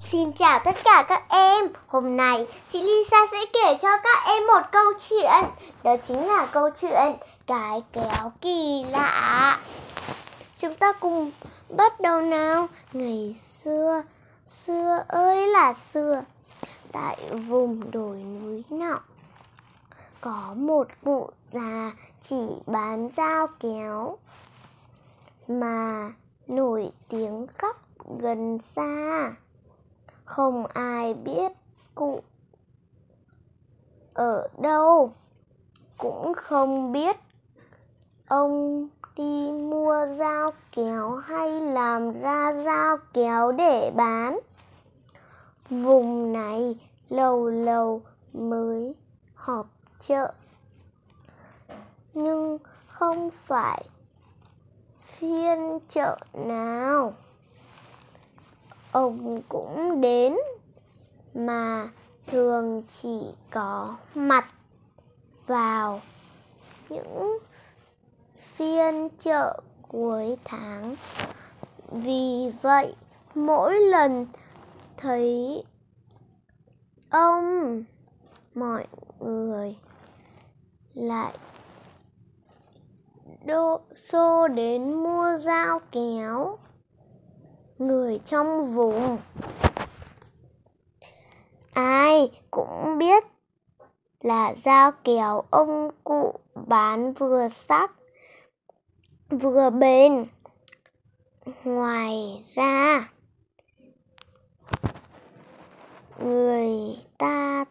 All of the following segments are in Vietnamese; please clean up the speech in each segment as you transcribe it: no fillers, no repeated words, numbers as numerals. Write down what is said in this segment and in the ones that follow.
Xin chào tất cả các em. Hôm nay chị Lisa sẽ kể cho các em một câu chuyện. Đó chính là câu chuyện Cái kéo kỳ lạ. Chúng ta cùng bắt đầu nào. Ngày xưa, xưa ơi là xưa, tại vùng đồi núi nọ có một cụ già chỉ bán dao kéo mà nổi tiếng khắp gần xa. Không ai biết cụ ở đâu, cũng không biết ông đi mua dao kéo hay làm ra dao kéo để bán. Vùng này lâu lâu mới họp chợ, nhưng không phải phiên chợ nào ông cũng đến, mà thường chỉ có mặt vào những phiên chợ cuối tháng. Vì vậy, mỗi lần thấy ông, mọi người lại đổ xô đến mua dao kéo. Người trong vùng ai cũng biết là dao kéo ông cụ bán vừa sắc vừa bền. Ngoài ra, người ta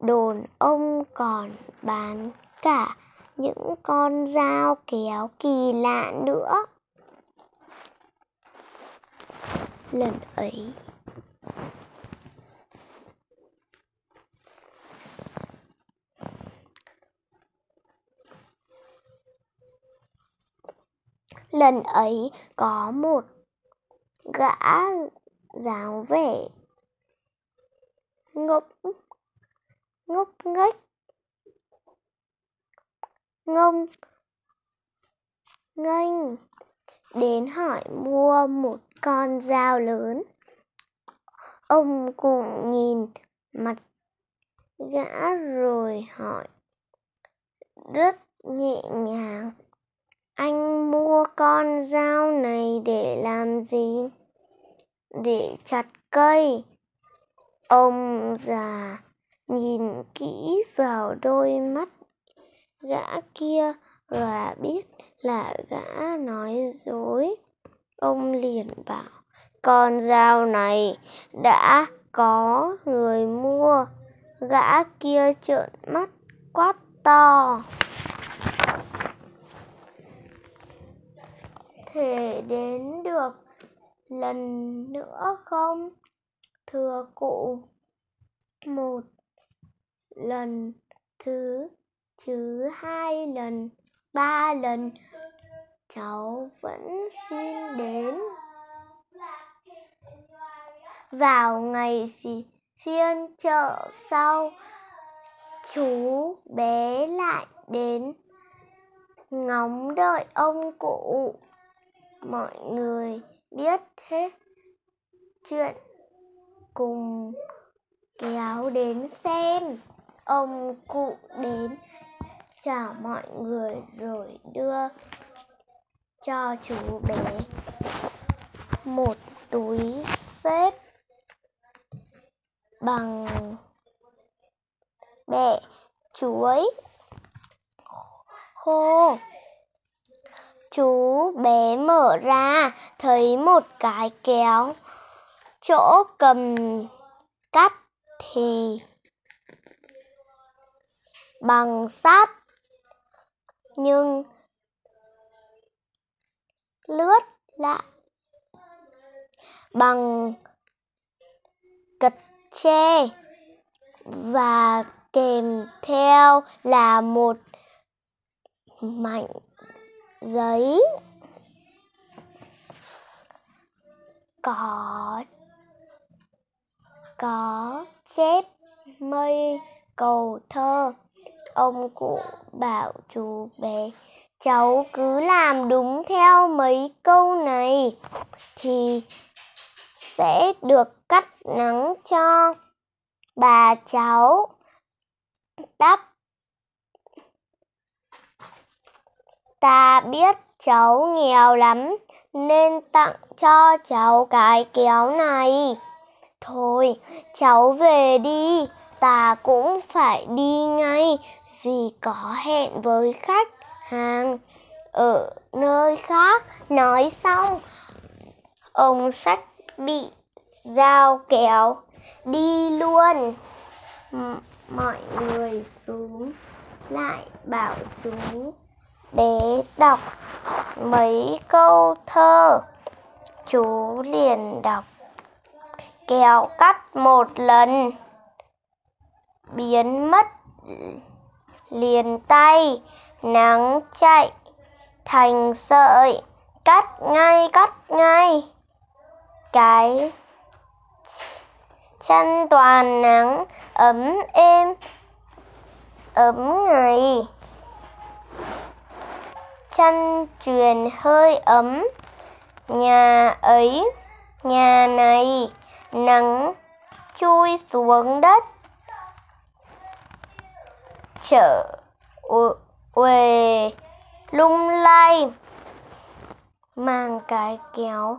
đồn ông còn bán cả những con dao kéo kỳ lạ nữa. Lần ấy, có một gã dáng vẻ ngốc nghếch đến hỏi mua một con dao lớn. Ông cụ nhìn mặt gã rồi hỏi rất nhẹ nhàng: "Anh mua con dao này để làm gì?" "Để chặt cây." Ông già nhìn kỹ vào đôi mắt gã kia và biết là gã nói dối. Ông liền bảo: "Con dao này đã có người mua." Gã kia trợn mắt quát to: "Thể đến được lần nữa không, thưa cụ? Một lần thứ chứ 2 lần, 3 lần cháu vẫn xin đến." Vào ngày phiên chợ sau, chú bé lại đến ngóng đợi ông cụ. Mọi người biết hết chuyện cùng kéo đến xem. Ông cụ đến chào mọi người rồi đưa cho chú bé một túi xếp bằng bẹ chuối khô. Chú bé mở ra thấy một cái kéo, chỗ cầm cắt thì bằng sắt nhưng lướt lại bằng cật tre, và kèm theo là một mảnh giấy có chép mây cầu thơ. Ông cụ bảo chú bé: "Cháu cứ làm đúng theo mấy câu này thì sẽ được cắt nắng cho bà cháu Ta biết cháu nghèo lắm nên tặng cho cháu cái kéo này. Thôi, cháu về đi, ta cũng phải đi ngay vì có hẹn với khách hàng ở nơi khác. Nói xong, ông Sách bị dao kéo đi luôn. Mọi người xuống lại bảo chú bé đọc mấy câu thơ. Chú liền đọc: kéo cắt một lần biến mất liền tay, nắng chạy thành sợi, cắt ngay cái chân toàn nắng ấm êm ấm ngày, chân truyền hơi ấm nhà này, nắng chui xuống đất trở về lung lay, mang cái kéo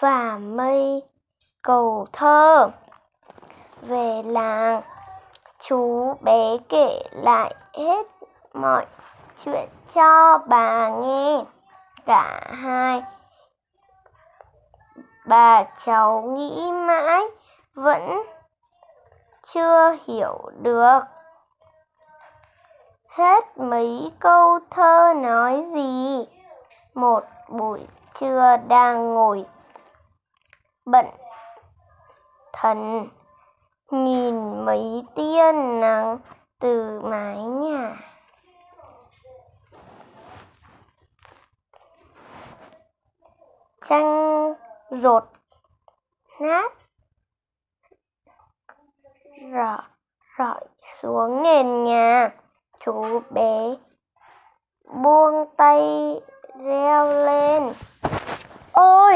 và mây cầu thơ về làng. Chú bé kể lại hết mọi chuyện cho bà nghe. Cả hai bà cháu nghĩ mãi vẫn chưa hiểu được hết mấy câu thơ nói gì. Một buổi trưa đang ngồi bận thần nhìn mấy tia nắng từ mái nhà, trăng rột nát rọi xuống nền nhà. Chú bé buông tay reo lên: ôi,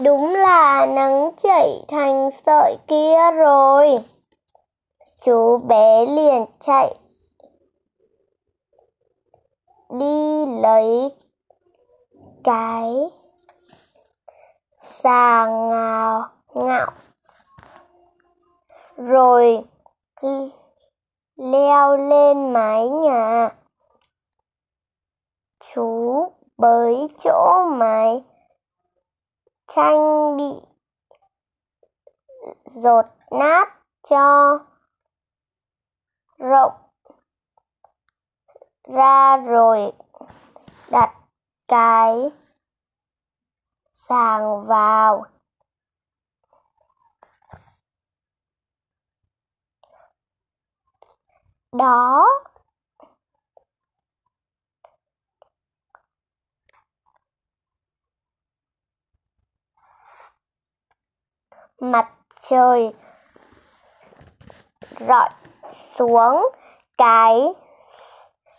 đúng là nắng chảy thành sợi kia rồi. Chú bé liền chạy đi lấy cái xà ngạo rồi leo lên mái nhà. Chú bới chỗ mái tranh bị dột nát cho rộng ra rồi đặt cái sàng vào. Đó mặt trời rọi xuống, cái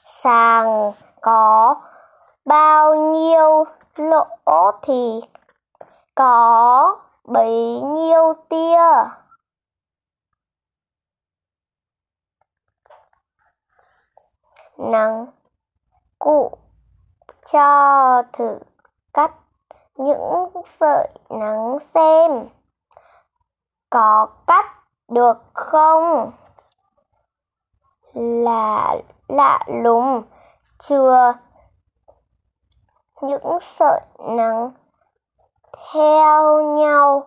sàng có bao nhiêu lỗ thì có bấy nhiêu tia. Nắng cụ cho thử cắt những sợi nắng xem có cắt được không. Là lạ lùng chưa, những sợi nắng theo nhau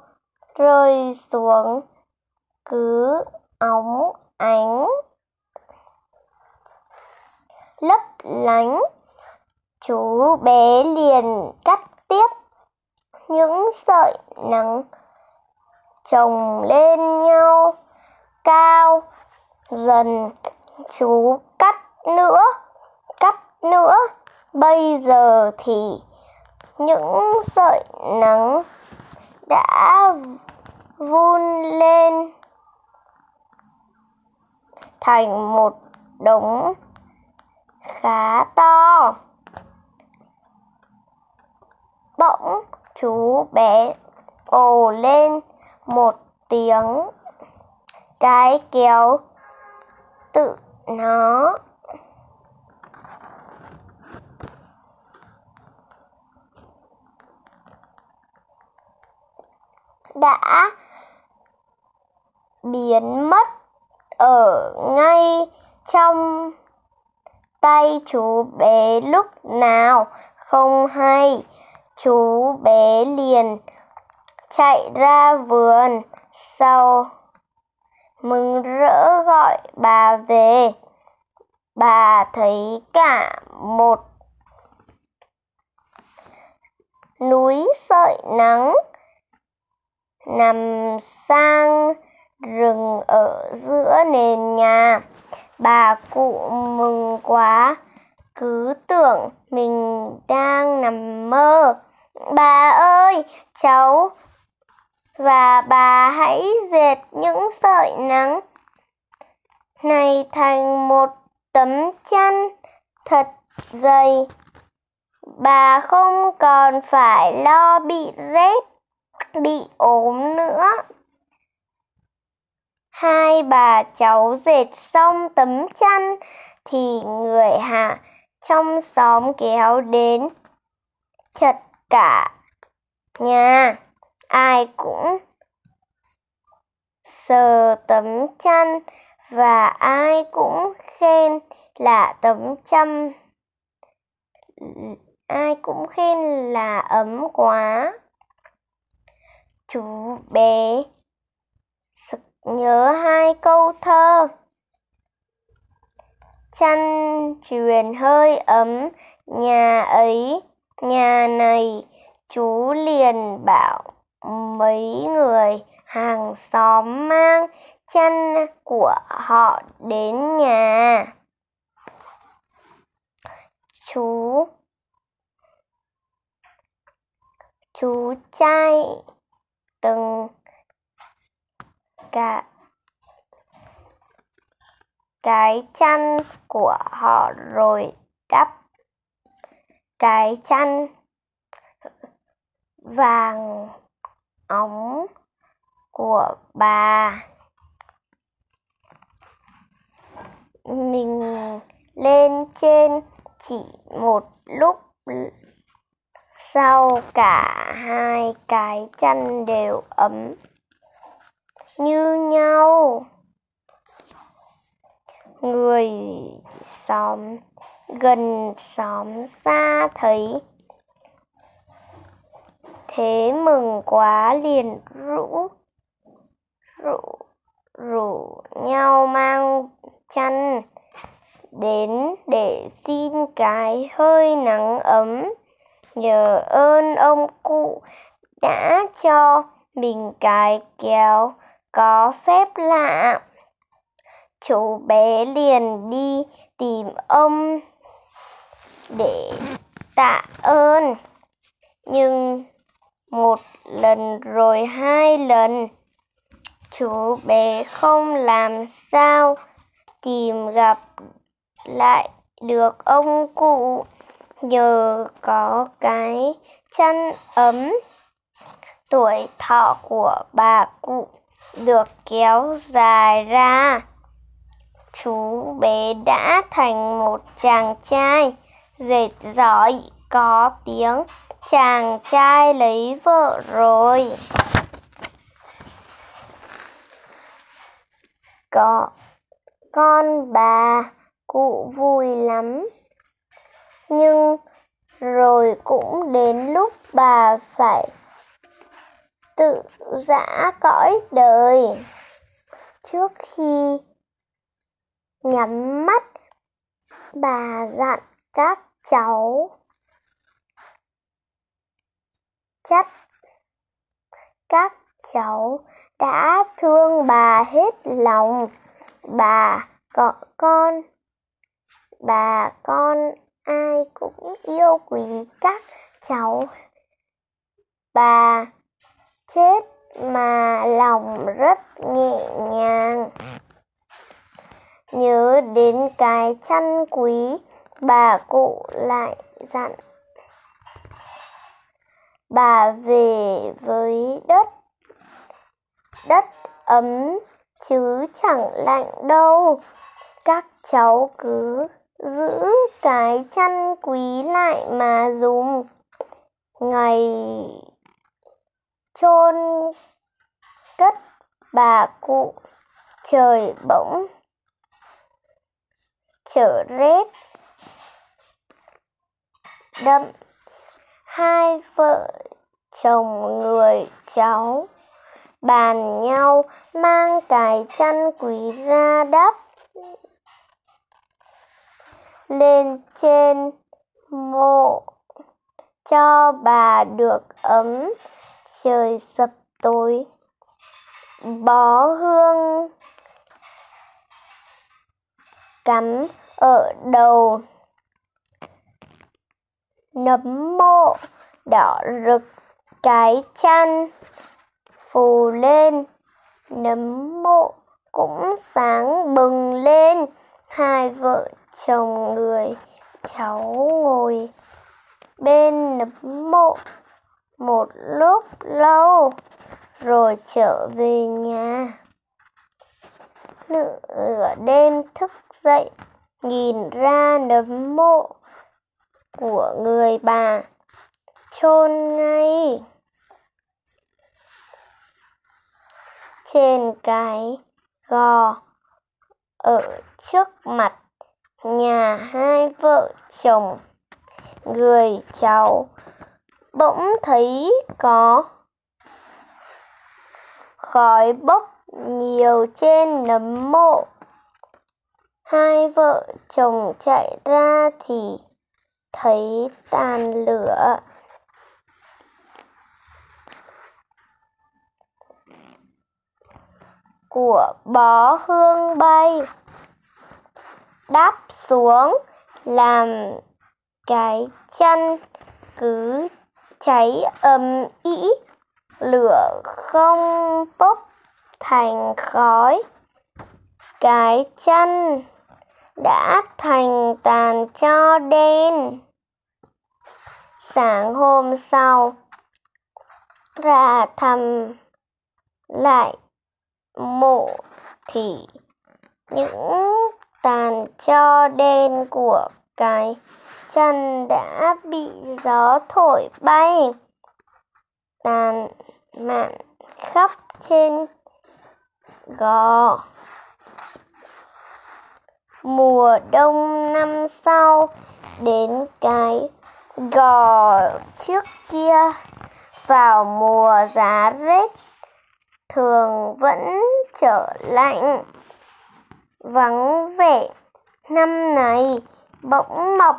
rơi xuống cứ óng ánh lấp lánh. Chú bé liền cắt tiếp những sợi nắng chồng lên nhau cao dần. Chú cắt nữa, bây giờ thì những sợi nắng đã vun lên thành một đống khá to. Bỗng chú bé ồ lên một tiếng. Cái kéo tự nó đã biến mất ở ngay trong tay chú bé lúc nào không hay. Chú bé liền chạy ra vườn sau, mừng rỡ gọi bà về. Bà thấy cả một núi sợi nắng nằm sang rừng ở giữa nền nhà. Bà cụ mừng quá, cứ tưởng mình đang nằm mơ. Bà ơi, cháu và bà hãy dệt những sợi nắng này thành một tấm chăn thật dày. Bà không còn phải lo bị rét, bị ốm nữa. Hai bà cháu dệt xong tấm chăn thì người hạ trong xóm kéo đến chật cả nhà. Ai cũng sờ tấm chăn và ai cũng khen là ấm quá. Chú bé sực nhớ hai câu thơ: chăn truyền hơi ấm, nhà ấy, nhà này. Chú liền bảo mấy người hàng xóm mang chăn của họ đến nhà. Chú trai từng cả cái chăn của họ rồi đắp cái chăn vàng óng của bà mình lên trên. Chỉ một lúc sau, cả hai cái chăn đều ấm như nhau. Người xóm gần xóm xa thấy thế mừng quá, liền rủ nhau mang chăn đến để xin cái hơi nắng ấm. Nhờ ơn ông cụ đã cho mình cái kéo có phép lạ. Chú bé liền đi tìm ông để tạ ơn. Nhưng một lần rồi hai lần, chú bé không làm sao tìm gặp lại được ông cụ. Nhờ có cái chăn ấm, tuổi thọ của bà cụ được kéo dài ra. Chú bé đã thành một chàng trai dệt giỏi có tiếng. Chàng trai lấy vợ rồi. Có con bà cụ vui lắm. Nhưng rồi cũng đến lúc bà phải tự giã cõi đời. Trước khi nhắm mắt, bà dặn các cháu chắc các cháu đã thương bà hết lòng. Bà con ai cũng yêu quý các cháu. Bà chết mà lòng rất nhẹ nhàng. Nhớ đến cái chăn quý, bà cụ lại dặn Bà về với đất, đất ấm chứ chẳng lạnh đâu. Các cháu cứ giữ cái chăn quý lại mà dùng. Ngày chôn cất bà cụ, trời bỗng trở rét đậm. Hai vợ chồng người cháu bàn nhau mang cái chăn quý ra đắp lên trên mộ cho bà được ấm. Trời sập tối, bó hương cắm ở đầu, nấm mộ đỏ rực, cái chăn phủ lên, nấm mộ cũng sáng bừng lên. Hai vợ chồng người cháu ngồi bên nấm mộ một lúc lâu rồi trở về nhà. Nửa đêm thức dậy nhìn ra nấm mộ của người bà chôn ngay trên cái gò ở trước mặt nhà. Hai vợ chồng người cháu bỗng thấy có khói bốc nhiều trên nấm mộ. Hai vợ chồng chạy ra thì thấy tàn lửa. Của bó hương bay đáp xuống làm cái chăn cứ cháy ầm ĩ, lửa không bốc thành khói. Cái chăn đã thành tàn cho đen. Sáng hôm sau ra thăm lại mộ thì những tàn tro đen của cái chăn đã bị gió thổi bay, tàn mạn khắp trên gò. Mùa đông năm sau đến cái gò trước kia, vào mùa giá rét thường vẫn trở lạnh vắng vẻ. Năm này bỗng mọc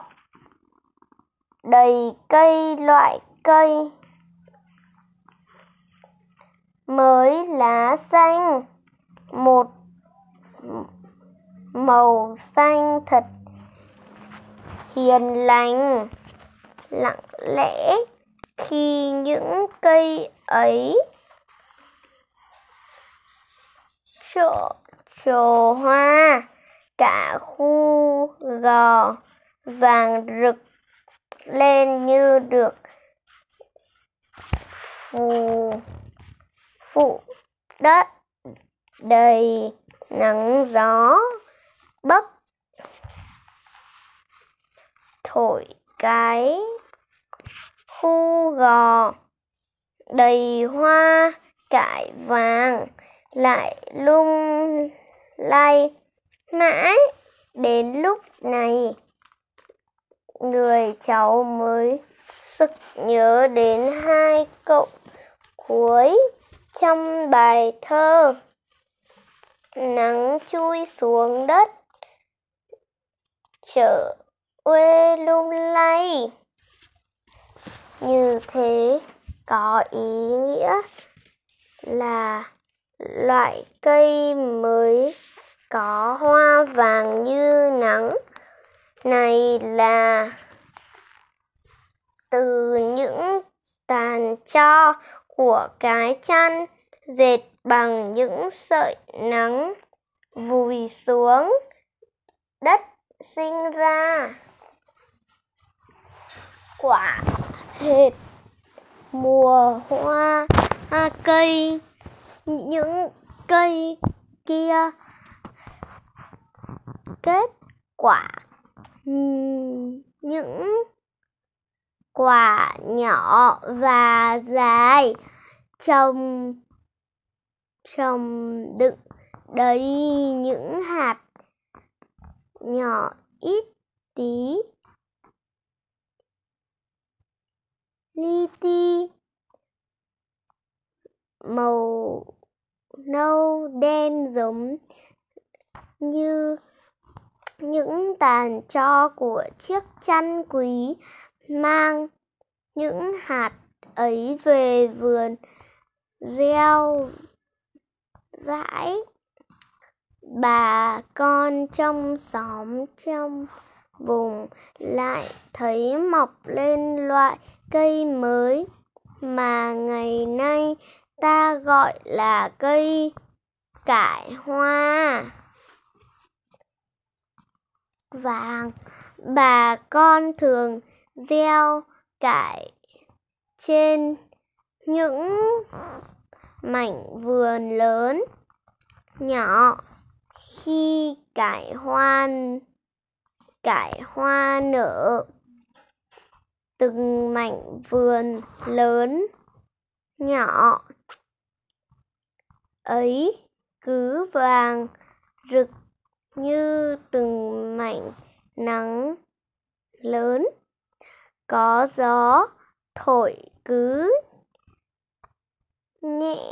đầy cây loại cây mới, lá xanh một màu xanh thật hiền lành. Lặng lẽ khi những cây ấy trổ hoa, cả khu gò vàng rực lên như được phủ đất đầy nắng gió bấc thổi. Cái khu gò đầy hoa cải vàng lại lung lay mãi. Đến lúc này người cháu mới sực nhớ đến hai câu cuối trong bài thơ: nắng chui xuống đất, trở quê lung lay. Như thế có ý nghĩa là loại cây mới có hoa vàng như nắng này là từ những tàn tro của cái chăn dệt bằng những sợi nắng vùi xuống đất sinh ra. Quả hệt mùa hoa cây, những cây kia. Kết quả: những quả nhỏ và dài trồng đựng đầy những hạt nhỏ ít tí li ti, màu nâu đen giống như những tàn tro của chiếc chăn quý. Mang những hạt ấy về vườn, gieo vãi bà con trong xóm trong vùng, lại thấy mọc lên loại cây mới mà ngày nay ta gọi là cây cải hoa vàng. Bà con thường gieo cải trên những mảnh vườn lớn nhỏ. Khi cải hoa nở, từng mảnh vườn lớn nhỏ ấy cứ vàng rực như từng mảnh nắng lớn. Có gió thổi cứ nhẹ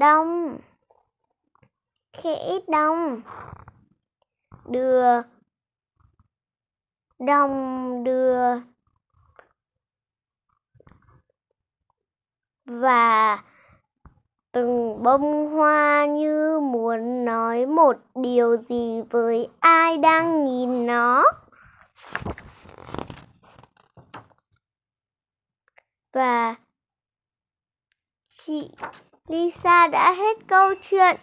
đông khẽ đông, đưa và từng bông hoa như muốn nói một điều gì với ai đang nhìn nó. Và chị Lisa đã hết câu chuyện.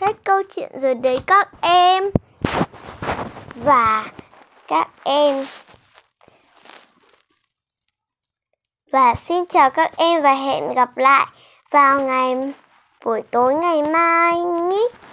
Hết câu chuyện rồi đấy các em. Và xin chào các em và hẹn gặp lại vào buổi tối ngày mai nhé.